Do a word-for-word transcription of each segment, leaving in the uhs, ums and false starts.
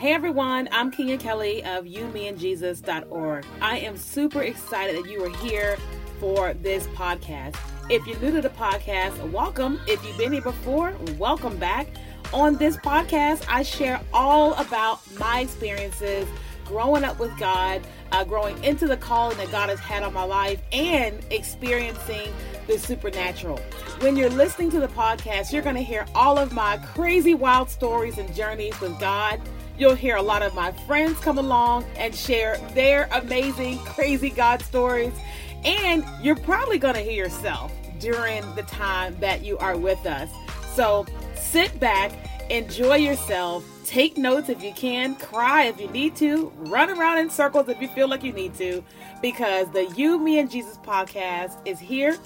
Hey everyone, I'm Kenya Kelly of You, Me, and Jesus dot org. I am super excited that you are here for this podcast. If you're new to the podcast, welcome. If you've been here before, welcome back. On this podcast, I share all about my experiences growing up with God, uh, growing into the calling that God has had on my life, and experiencing the supernatural. When you're listening to the podcast, you're going to hear all of my crazy, wild stories and journeys with God. You'll hear a lot of my friends come along and share their amazing, crazy God stories. And you're probably going to hear yourself during the time that you are with us. So sit back, enjoy yourself, take notes if you can, cry if you need to, run around in circles if you feel like you need to, because the You, Me, and Jesus podcast is here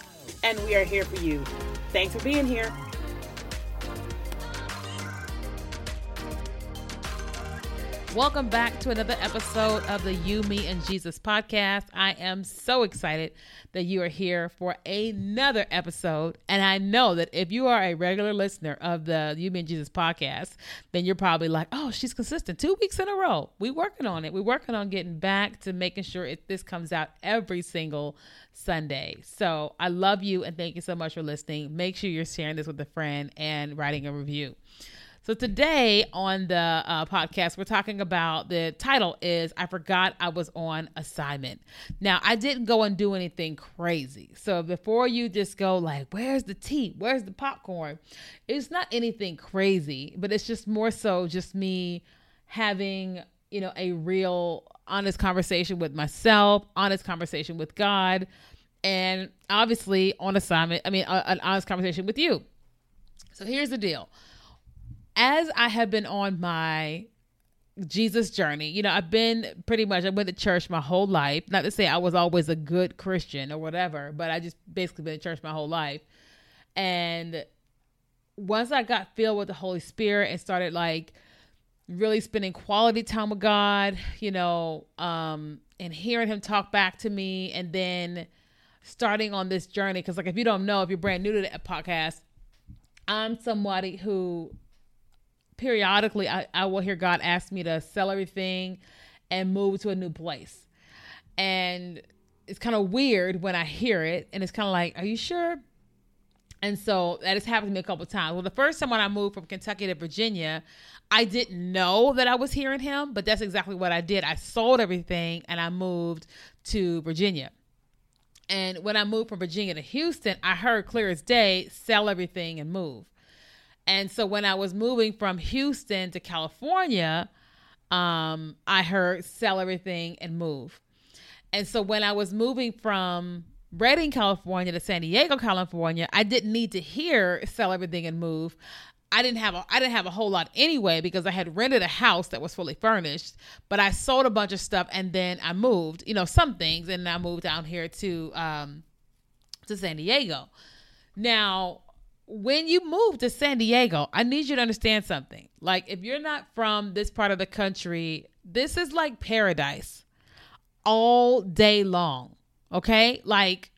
and we are here for you. Thanks for being here. Welcome back to another episode of the You, Me, and Jesus podcast. I am so excited that you are here for another episode. And I know that if you are a regular listener of the You, Me, and Jesus podcast, then you're probably like, oh, she's consistent two weeks in a row. We're working on it. We're working on getting back to making sure it, this comes out every single Sunday. So I love you and thank you so much for listening. Make sure you're sharing this with a friend and writing a review. So today on the uh, podcast, we're talking about, the title is I Forgot I Was on Assignment. Now, I didn't go and do anything crazy. So before you just go like, where's the tea? Where's the popcorn? It's not anything crazy, but it's just more so just me having, you know, a real honest conversation with myself, honest conversation with God, and obviously on assignment, I mean, a, an honest conversation with you. So here's the deal. As I have been on my Jesus journey, you know, I've been pretty much, I went to church my whole life. Not to say I was always a good Christian or whatever, but I just basically been in church my whole life. And once I got filled with the Holy Spirit and started like really spending quality time with God, you know, um, and hearing him talk back to me and then starting on this journey. Cause like, if you don't know, if you're brand new to the podcast, I'm somebody who, periodically, I, I will hear God ask me to sell everything and move to a new place. And it's kind of weird when I hear it. And it's kind of like, are you sure? And so that has happened to me a couple of times. Well, the first time when I moved from Kentucky to Virginia, I didn't know that I was hearing him, but that's exactly what I did. I sold everything and I moved to Virginia. And when I moved from Virginia to Houston, I heard clear as day, sell everything and move. And so when I was moving from Houston to California, um, I heard sell everything and move. And so when I was moving from Redding, California to San Diego, California, I didn't need to hear sell everything and move. I didn't have a, I didn't have a whole lot anyway, because I had rented a house that was fully furnished, but I sold a bunch of stuff and then I moved, you know, some things. And I moved down here to, um, to San Diego. Now, when you move to San Diego, I need you to understand something. Like, if you're not from this part of the country, this is like paradise all day long. Okay? Like,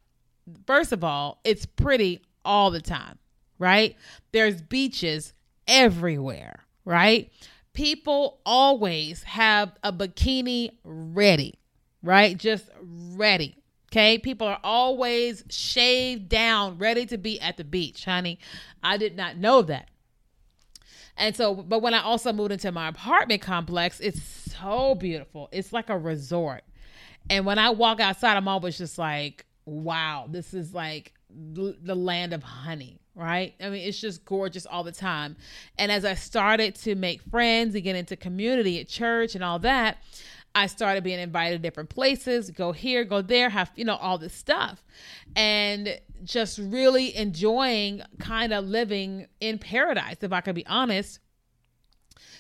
first of all, it's pretty all the time, right? There's beaches everywhere, right? People always have a bikini ready, right? Just ready. Okay. People are always shaved down, ready to be at the beach, honey. I did not know that. And so, but when I also moved into my apartment complex, it's so beautiful. It's like a resort. And when I walk outside, I'm always just like, wow, this is like the land of honey, right? I mean, it's just gorgeous all the time. And as I started to make friends and get into community at church and all that, I started being invited to different places, go here, go there, have, you know, all this stuff, and just really enjoying kind of living in paradise, if I could be honest.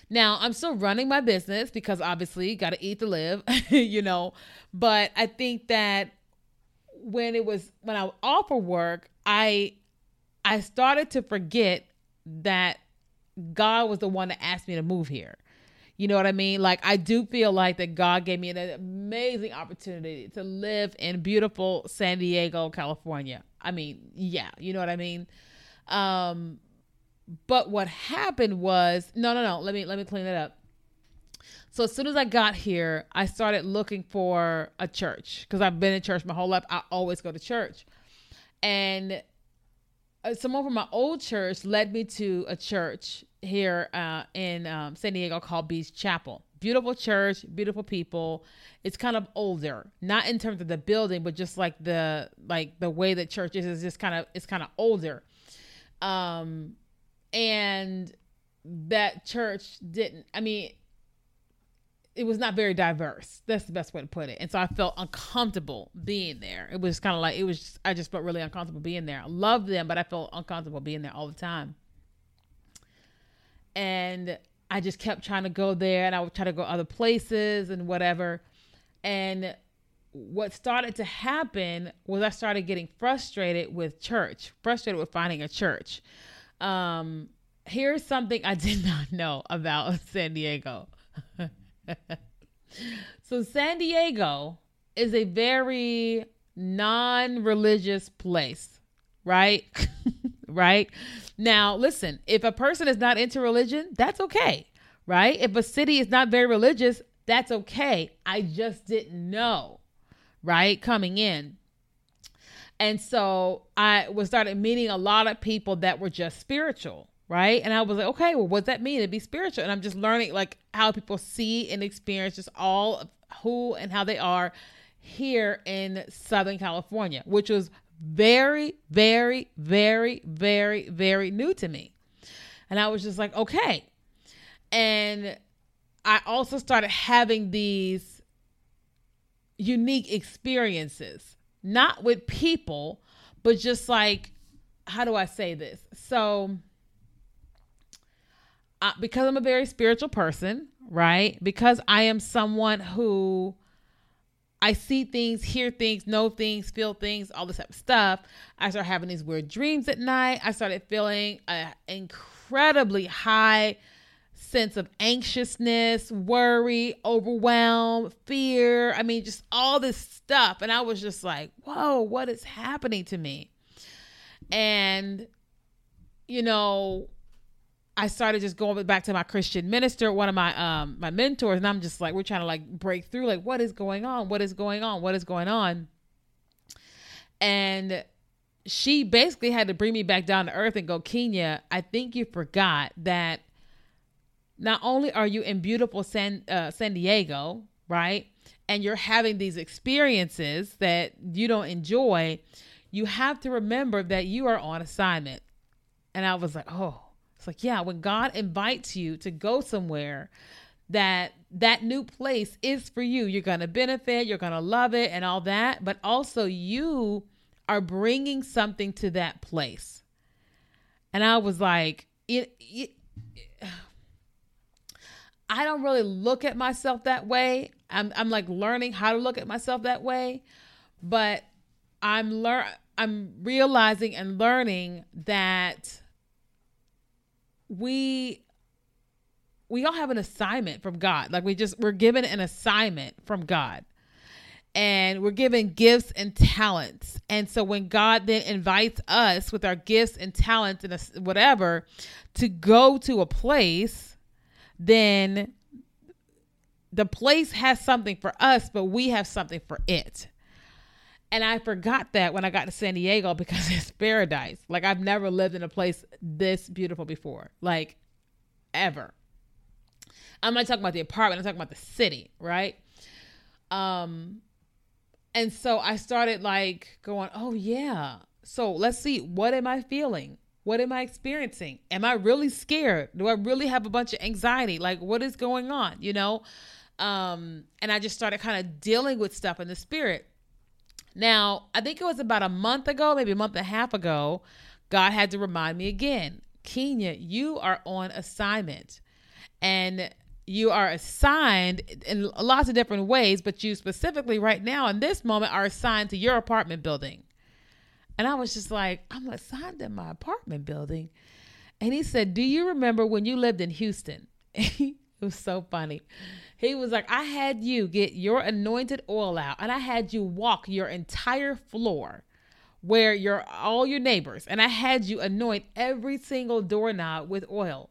Now, I'm still running my business because obviously you got to eat to live, you know, but I think that when it was, when I was off of work, I, I started to forget that God was the one that asked me to move here. You know what I mean? Like, I do feel like that God gave me an amazing opportunity to live in beautiful San Diego, California. I mean, yeah, you know what I mean? Um, but what happened was, no, no, no, let me, let me clean it up. So as soon as I got here, I started looking for a church because I've been in church my whole life. I always go to church. And someone from my old church led me to a church here uh, in um, San Diego called Bee's Chapel. Beautiful church, beautiful people. It's kind of older, not in terms of the building, but just like the, like the way that church is, is just kind of, it's kind of older. Um, and that church didn't, I mean, it was not very diverse. That's the best way to put it. And so I felt uncomfortable being there. It was kind of like, it was, just, I just felt really uncomfortable being there. I loved them, but I felt uncomfortable being there all the time. And I just kept trying to go there, and I would try to go other places and whatever. And what started to happen was I started getting frustrated with church, frustrated with finding a church. Um, here's something I did not know about San Diego. So San Diego is a very non-religious place, right? Right? Now, listen, if a person is not into religion, that's okay, right? If a city is not very religious, that's okay. I just didn't know, right? Coming in. And so I was started meeting a lot of people that were just spiritual, right? And I was like, okay, well, what does that mean to be spiritual? And I'm just learning like how people see and experience just all of who and how they are here in Southern California, which was very, very, very, very, very new to me. And I was just like, okay. And I also started having these unique experiences, not with people, but just like, how do I say this? So uh, because I'm a very spiritual person, right? Because I am someone who I see things, hear things, know things, feel things, all this type of stuff. I started having these weird dreams at night. I started feeling an incredibly high sense of anxiousness, worry, overwhelm, fear. I mean, just all this stuff. And I was just like, whoa, what is happening to me? And, you know, I started just going back to my Christian minister, one of my, um, my mentors. And I'm just like, we're trying to like break through, like, what is going on? What is going on? What is going on? And she basically had to bring me back down to earth and go, Kenya, I think you forgot that not only are you in beautiful San, uh, San Diego, right? And you're having these experiences that you don't enjoy. You have to remember that you are on assignment. And I was like, oh, it's like, yeah, when God invites you to go somewhere, that that new place is for you. You're going to benefit, you're going to love it and all that. But also you are bringing something to that place. And I was like, it, it, it, I don't really look at myself that way. I'm I'm like learning how to look at myself that way. But I'm lear- I'm realizing and learning that we, we all have an assignment from God. Like we just, we're given an assignment from God, and we're given gifts and talents. And so when God then invites us with our gifts and talents and whatever to go to a place, then the place has something for us, but we have something for it. And I forgot that when I got to San Diego, because it's paradise. Like I've never lived in a place this beautiful before, like ever. I'm not talking about the apartment. I'm talking about the city. Right. Um, and so I started like going, oh yeah. So let's see, what am I feeling? What am I experiencing? Am I really scared? Do I really have a bunch of anxiety? Like what is going on? You know? Um, and I just started kind of dealing with stuff in the spirit. Now, I think it was about a month ago, maybe a month and a half ago, God had to remind me again, Kenya, you are on assignment, and you are assigned in lots of different ways, but you specifically right now in this moment are assigned to your apartment building. And I was just like, I'm assigned to my apartment building. And he said, do you remember when you lived in Houston? It was so funny. He was like, I had you get your anointed oil out, and I had you walk your entire floor where you're all your neighbors. And I had you anoint every single doorknob with oil.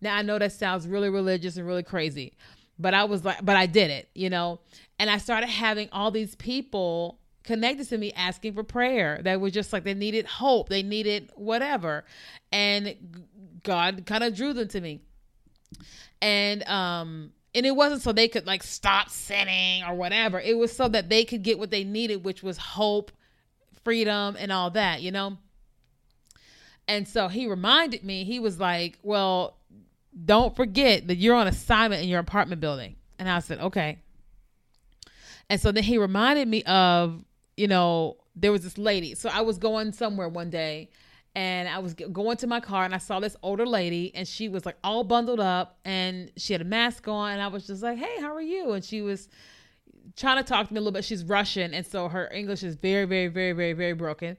Now I know that sounds really religious and really crazy, But I was like, but I did it, you know, and I started having all these people connected to me asking for prayer. They were just like, they needed hope. They needed whatever. And God kind of drew them to me. And, um, and it wasn't so they could like stop sinning or whatever. It was so that they could get what they needed, which was hope, freedom, and all that, you know? And so he reminded me, he was like, well, don't forget that you're on assignment in your apartment building. And I said, okay. And so then he reminded me of, you know, there was this lady. So I was going somewhere one day and I was going to my car and I saw this older lady and she was like all bundled up and she had a mask on. And I was just like, hey, how are you? And she was trying to talk to me a little bit. She's Russian. And so her English is very, very, very, very, very broken,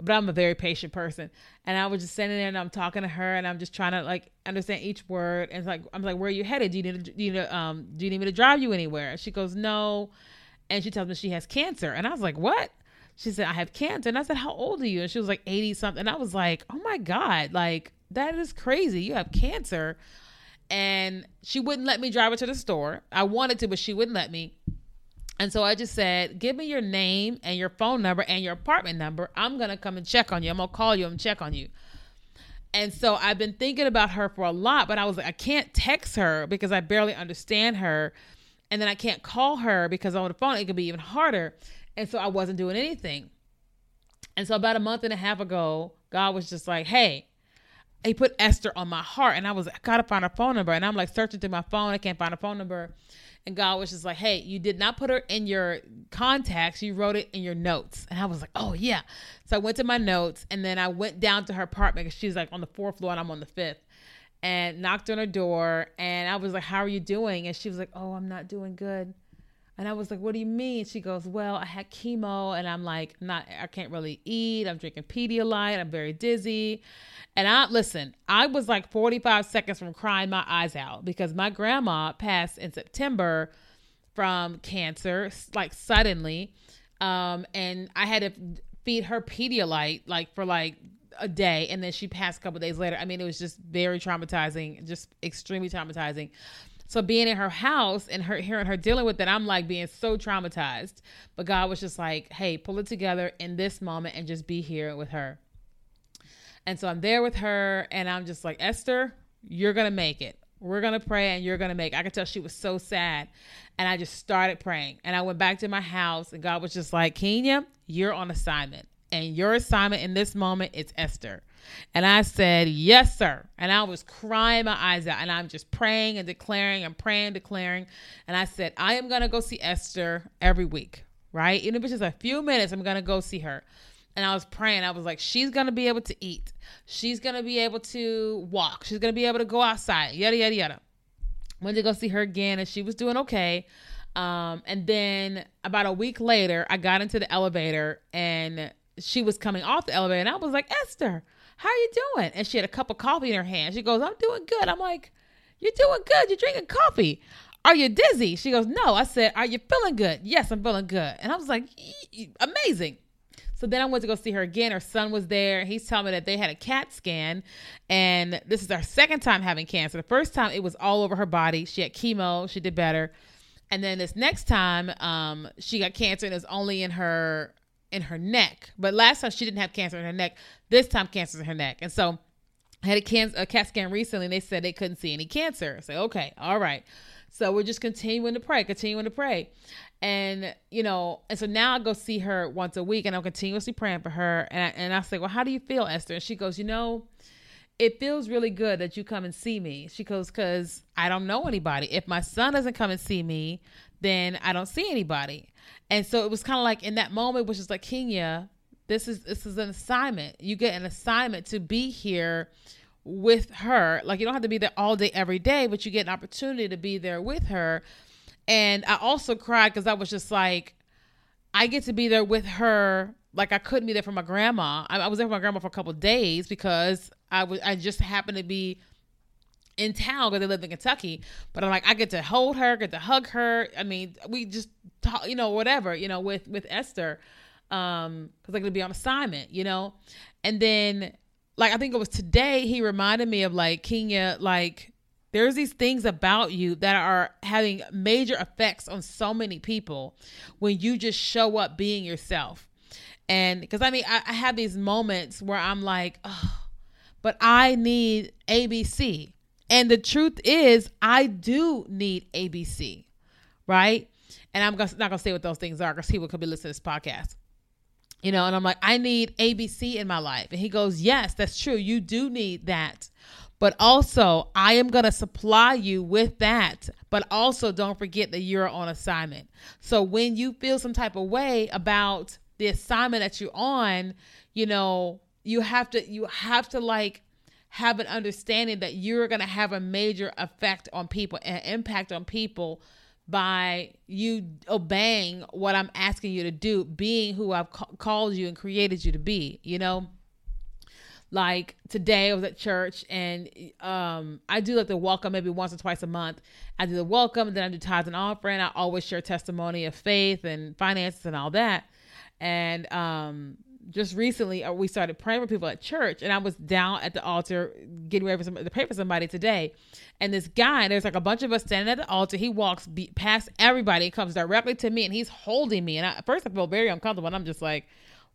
but I'm a very patient person. And I was just standing there and I'm talking to her and I'm just trying to like understand each word. And it's like, I'm like, where are you headed? Do you need to, do you need to, um, do you need me to drive you anywhere? And she goes, no. And she tells me she has cancer. And I was like, what? She said, I have cancer. And I said, how old are you? And she was like eighty something. And I was like, oh my God, like that is crazy. You have cancer. And she wouldn't let me drive her to the store. I wanted to, but she wouldn't let me. And so I just said, give me your name and your phone number and your apartment number. I'm going to come and check on you. I'm going to call you and check on you. And so I've been thinking about her for a lot, but I was like, I can't text her because I barely understand her. And then I can't call her because on the phone, it could be even harder. And so I wasn't doing anything. And so about a month and a half ago, God was just like, hey, he put Esther on my heart. And I was like, I got to find her phone number. And I'm like searching through my phone. I can't find her phone number. And God was just like, hey, you did not put her in your contacts. You wrote it in your notes. And I was like, oh yeah. So I went to my notes and then I went down to her apartment because she's like on the fourth floor and I'm on the fifth, and knocked on her door. And I was like, how are you doing? And she was like, oh, I'm not doing good. And I was like, what do you mean? She goes, well, I had chemo and I'm like, not, I can't really eat. I'm drinking Pedialyte. I'm very dizzy. And I, listen, I was like forty-five seconds from crying my eyes out because my grandma passed in September from cancer, like suddenly. Um, and I had to feed her Pedialyte like for like a day. And then she passed a couple of days later. I mean, it was just very traumatizing, just extremely traumatizing. So being in her house and her hearing her dealing with it, I'm like being so traumatized. But God was just like, hey, pull it together in this moment and just be here with her. And so I'm there with her and I'm just like, Esther, you're going to make it. We're going to pray and you're going to make it. I could tell she was so sad. And I just started praying and I went back to my house and God was just like, Kenya, you're on assignment. And your assignment in this moment is Esther. And I said, yes, sir. And I was crying my eyes out and I'm just praying and declaring and praying, declaring. And I said, I am going to go see Esther every week, right? Even if it's just a few minutes, I'm going to go see her. And I was praying. I was like, she's going to be able to eat. She's going to be able to walk. She's going to be able to go outside, yada, yada, yada. Went to go see her again and she was doing okay. Um, and then about a week later, I got into the elevator and she was coming off the elevator and I was like, Esther, how are you doing? And she had a cup of coffee in her hand. She goes, I'm doing good. I'm like, you're doing good. You're drinking coffee. Are you dizzy? She goes, no. I said, are you feeling good? Yes, I'm feeling good. And I was like, amazing. So then I went to go see her again. Her son was there. He's telling me that they had a CAT scan. And this is our second time having cancer. The first time it was all over her body. She had chemo. She did better. And then this next time um, she got cancer and it was only in her in her neck. But last time she didn't have cancer in her neck. This time cancer's in her neck. And so I had a, can- a CAT scan recently and they said they couldn't see any cancer. I said, okay, all right. So we're just continuing to pray, continuing to pray. And, you know, and so now I go see her once a week and I'm continuously praying for her. And I, and I say, well, how do you feel, Esther? And she goes, you know, it feels really good that you come and see me. She goes, cause I don't know anybody. If my son doesn't come and see me, then I don't see anybody. And so it was kind of like in that moment, which is like, Kenya, this is, this is an assignment. You get an assignment to be here with her. Like you don't have to be there all day, every day, but you get an opportunity to be there with her. And I also cried because I was just like, I get to be there with her. Like I couldn't be there for my grandma. I, I was there for my grandma for a couple of days because I was, I just happened to be in town because they live in Kentucky, but I'm like, I get to hold her, get to hug her. I mean, we just talk, you know, whatever, you know, with, with Esther, um, cause I'm going to be on assignment, you know? And then like, I think it was today he reminded me of like, Kenya, like There's these things about you that are having major effects on so many people when you just show up being yourself. And because I mean, I, I have these moments where I'm like, oh, but I need A B C. And the truth is, I do need A B C, right? And I'm not going to say what those things are because people could be listening to this podcast. You know, and I'm like, I need A B C in my life. And he goes, yes, that's true. You do need that. But also, I am going to supply you with that. But also, don't forget that you're on assignment. So when you feel some type of way about the assignment that you're on, you know, you have to, you have to like have an understanding that you're going to have a major effect on people and impact on people by you obeying what I'm asking you to do, being who I've ca- called you and created you to be, you know? Like today I was at church and um, I do like the welcome maybe once or twice a month. I do the welcome, then I do tithes and offering. I always share testimony of faith and finances and all that. And um, just recently uh, we started praying for people at church, and I was down at the altar getting ready for some, to pray for somebody today. And this guy, there's like a bunch of us standing at the altar. He walks be- past everybody and comes directly to me, and he's holding me. And I, at first I felt very uncomfortable, and I'm just like,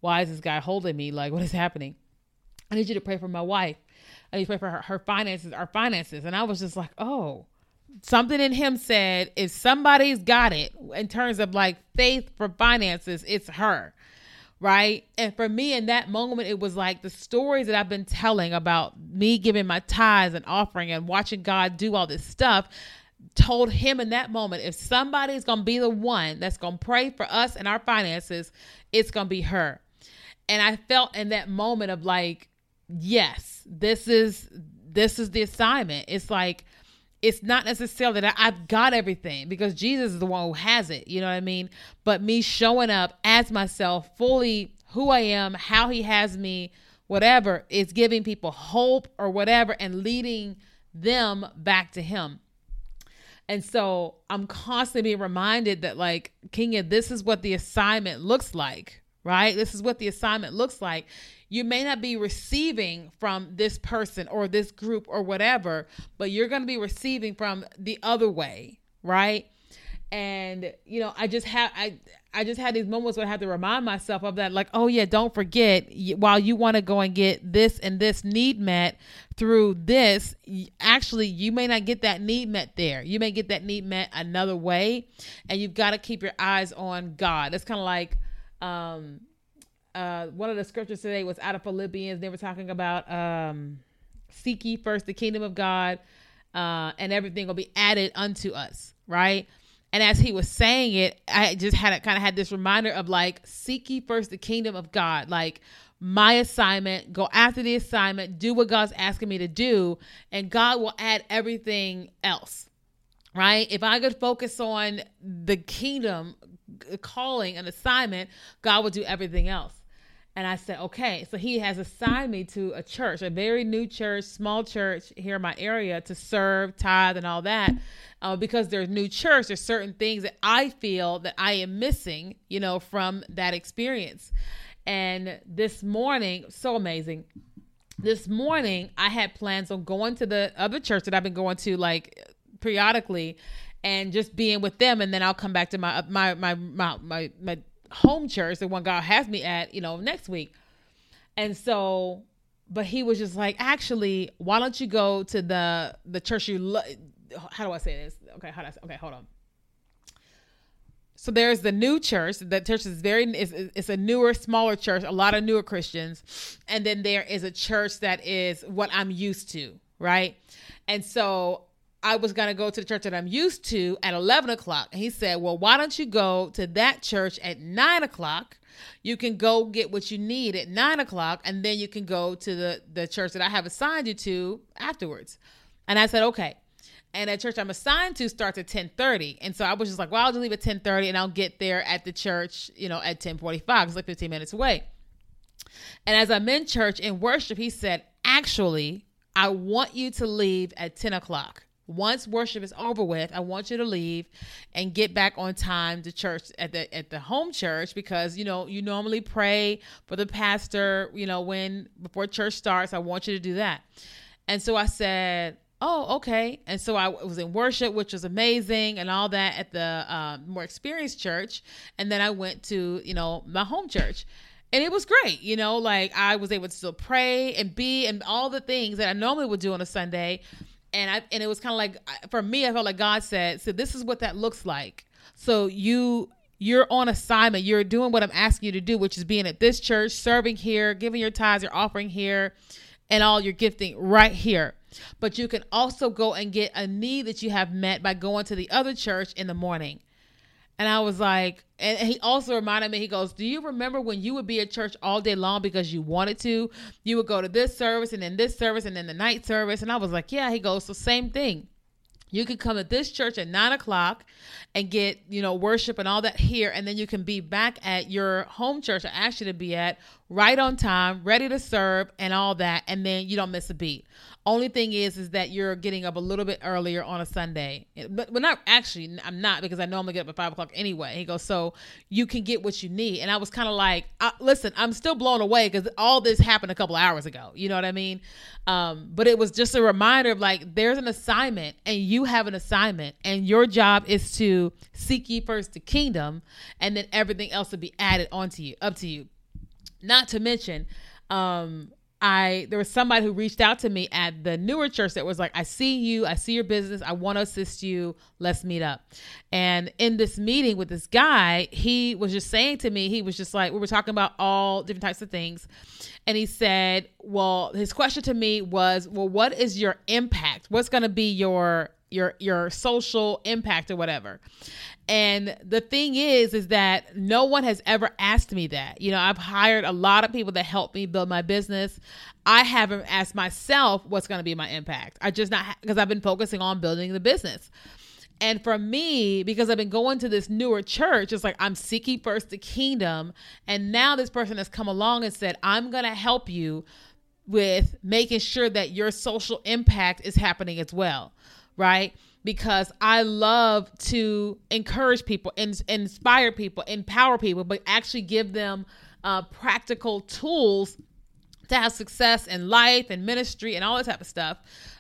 why is this guy holding me? Like, what is happening? I need you to pray for my wife. I need you to pray for her, her finances, our finances. And I was just like, oh, something in him said, if somebody's got it in terms of like faith for finances, it's her. Right. And for me in that moment, it was like the stories that I've been telling about me giving my tithes and offering and watching God do all this stuff told him in that moment, if somebody's going to be the one that's going to pray for us and our finances, it's going to be her. And I felt in that moment of like, yes, this is, this is the assignment. It's like, it's not necessarily that I've got everything because Jesus is the one who has it. You know what I mean? But me showing up as myself, fully who I am, how he has me, whatever, is giving people hope or whatever and leading them back to him. And so I'm constantly being reminded that like, Kenya, this is what the assignment looks like. Right? This is what the assignment looks like. You may not be receiving from this person or this group or whatever, but you're going to be receiving from the other way. Right? And, you know, I just have, I, I just had these moments where I had to remind myself of that. Like, oh yeah, don't forget, while you want to go and get this and this need met through this, actually, you may not get that need met there. You may get that need met another way. And you've got to keep your eyes on God. It's kind of like, Um, uh, one of the scriptures today was out of Philippians. They were talking about, um, seek ye first the kingdom of God, uh, and everything will be added unto us. Right. And as he was saying it, I just had, kind of had this reminder of like, seek ye first the kingdom of God, like my assignment, go after the assignment, do what God's asking me to do. And God will add everything else. Right. If I could focus on the kingdom calling and assignment, God will do everything else. And I said, okay, so he has assigned me to a church, a very new church, small church here in my area to serve, tithe and all that. Uh, because there's new church, there's certain things that I feel that I am missing, you know, from that experience. And this morning, so amazing. This morning I had plans on going to the other church that I've been going to like periodically and just being with them. And then I'll come back to my, my, my, my, my, my home church, the one God has me at, you know, next week. And so, but he was just like, actually, why don't you go to the, the church you love? How do I say this? Okay. How do I say, okay. Hold on. So there's the new church. The church is very, it's, it's a newer, smaller church, a lot of newer Christians. And then there is a church that is what I'm used to. Right. And so I was going to go to the church that I'm used to at eleven o'clock. And he said, well, why don't you go to that church at nine o'clock? You can go get what you need at nine o'clock. And then you can go to the, the church that I have assigned you to afterwards. And I said, okay. And that church I'm assigned to starts at ten thirty. And so I was just like, well, I'll just leave at ten thirty and I'll get there at the church, you know, at ten forty-five. It's like fifteen minutes away. And as I'm in church in worship, he said, actually, I want you to leave at ten o'clock. Once worship is over with, I want you to leave and get back on time to church at the at the home church because, you know, you normally pray for the pastor, you know, when before church starts. I want you to do that. And so I said, oh, okay. And so I was in worship, which was amazing and all that at the uh, more experienced church. And then I went to, you know, my home church. And it was great, you know, like I was able to still pray and be and all the things that I normally would do on a Sunday. And I and it was kind of like, for me, I felt like God said, so this is what that looks like. So you, you're on assignment. You're doing what I'm asking you to do, which is being at this church, serving here, giving your tithes, your offering here, and all your gifting right here. But you can also go and get a need that you have met by going to the other church in the morning. And I was like, and he also reminded me, he goes, do you remember when you would be at church all day long because you wanted to? You would go to this service and then this service and then the night service. And I was like, yeah. He goes, so same thing. You could come to this church at nine o'clock and get, you know, worship and all that here. And then you can be back at your home church I asked you to be at right on time, ready to serve and all that. And then you don't miss a beat. Only thing is, is that you're getting up a little bit earlier on a Sunday, but, but not actually, I'm not, because I normally get up at five o'clock anyway. He goes, so you can get what you need. And I was kind of like, uh, listen, I'm still blown away because all this happened a couple of hours ago. You know what I mean? Um, but it was just a reminder of like, there's an assignment and you have an assignment, and your job is to seek ye first the kingdom, and then everything else will be added onto you, up to you. Not to mention, um, I, there was somebody who reached out to me at the newer church that was like, I see you, I see your business. I want to assist you. Let's meet up. And in this meeting with this guy, he was just saying to me, he was just like, we were talking about all different types of things. And he said, well, his question to me was, well, what is your impact? What's going to be your, your, your social impact or whatever? And the thing is, is that no one has ever asked me that. You know, I've hired a lot of people that help me build my business. I haven't asked myself what's going to be my impact. I just not, because I've been focusing on building the business. And for me, because I've been going to this newer church, it's like I'm seeking first the kingdom. And now this person has come along and said, I'm going to help you with making sure that your social impact is happening as well. Right? Because I love to encourage people, in, inspire people, empower people, but actually give them uh, practical tools to have success in life and ministry and all that type of stuff.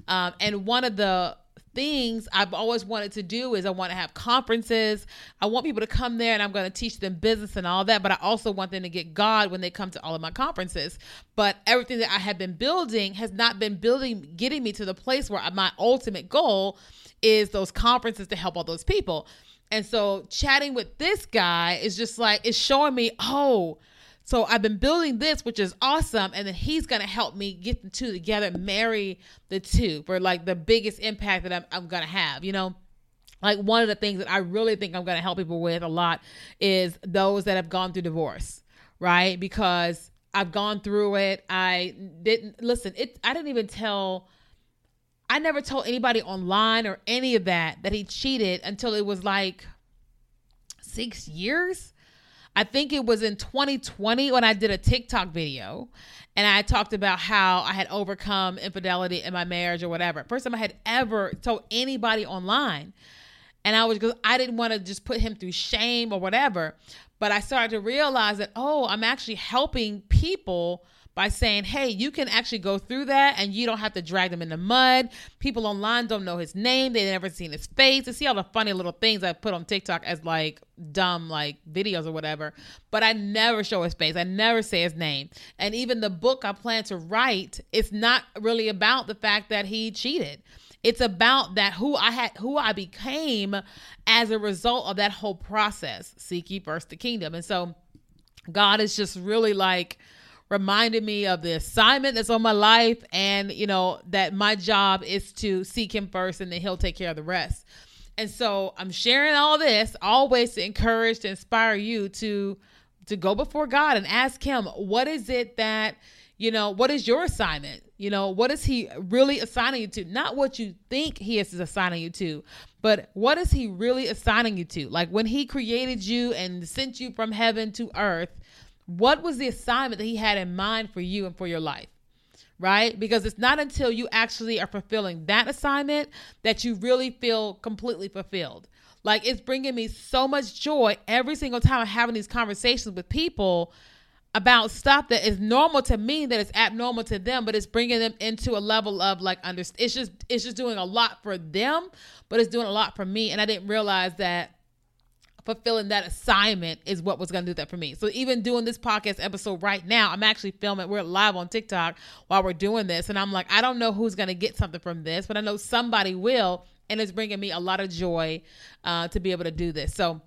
Um, and one of the things I've always wanted to do is I want to have conferences. I want people to come there and I'm going to teach them business and all that, but I also want them to get God when they come to all of my conferences. But everything that I have been building has not been building, getting me to the place where my ultimate goal is those conferences to help all those people. And so chatting with this guy is just like, it's showing me, oh, so I've been building this, which is awesome. And then he's going to help me get the two together, marry the two for like the biggest impact that I'm, I'm going to have, you know? Like one of the things that I really think I'm going to help people with a lot is those that have gone through divorce, right? Because I've gone through it. I didn't, listen, it, I didn't even tell I never told anybody online or any of that, that he cheated until it was like six years. I think it was in twenty twenty when I did a TikTok video and I talked about how I had overcome infidelity in my marriage or whatever. First time I had ever told anybody online. And I was, because I didn't want to just put him through shame or whatever. But I started to realize that, oh, I'm actually helping people by saying, hey, you can actually go through that and you don't have to drag them in the mud. People online don't know his name. They've never seen his face. You see all the funny little things I put on TikTok as like dumb like videos or whatever, but I never show his face. I never say his name. And even the book I plan to write, it's not really about the fact that he cheated. It's about that who I had, who I became as a result of that whole process. Seek ye first the kingdom. And so God is just really like, reminded me of the assignment that's on my life, and you know that my job is to seek him first and then he'll take care of the rest. And so I'm sharing all this always to encourage, to inspire you to to go before God and ask him, what is it that, you know, what is your assignment? You know, what is he really assigning you to? Not what you think he is assigning you to, but what is he really assigning you to? Like when he created you and sent you from heaven to earth, what was the assignment that he had in mind for you and for your life, right? Because it's not until you actually are fulfilling that assignment that you really feel completely fulfilled. Like it's bringing me so much joy every single time I'm having these conversations with people. about stuff that is normal to me that is abnormal to them, but it's bringing them into a level of like, under, it's just, it's just doing a lot for them, but it's doing a lot for me. And I didn't realize that fulfilling that assignment is what was going to do that for me. So even doing this podcast episode right now, I'm actually filming. We're live on TikTok while we're doing this. And I'm like, I don't know who's going to get something from this, but I know somebody will. And it's bringing me a lot of joy uh, to be able to do this. So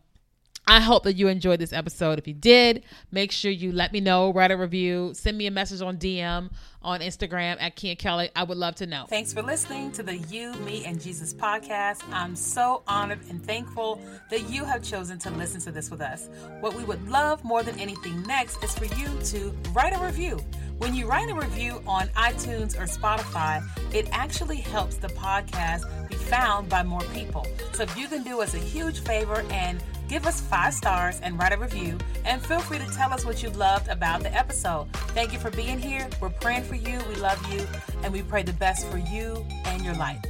I hope that you enjoyed this episode. If you did, make sure you let me know, write a review, send me a message on D M on Instagram at Kenya Kelly. I would love to know. Thanks for listening to the You, Me, and Jesus podcast. I'm so honored and thankful that you have chosen to listen to this with us. What we would love more than anything next is for you to write a review. When you write a review on iTunes or Spotify, it actually helps the podcast be found by more people. So if you can do us a huge favor and give us five stars and write a review, and feel free to tell us what you loved about the episode. Thank you for being here. We're praying for you. We love you, and we pray the best for you and your life.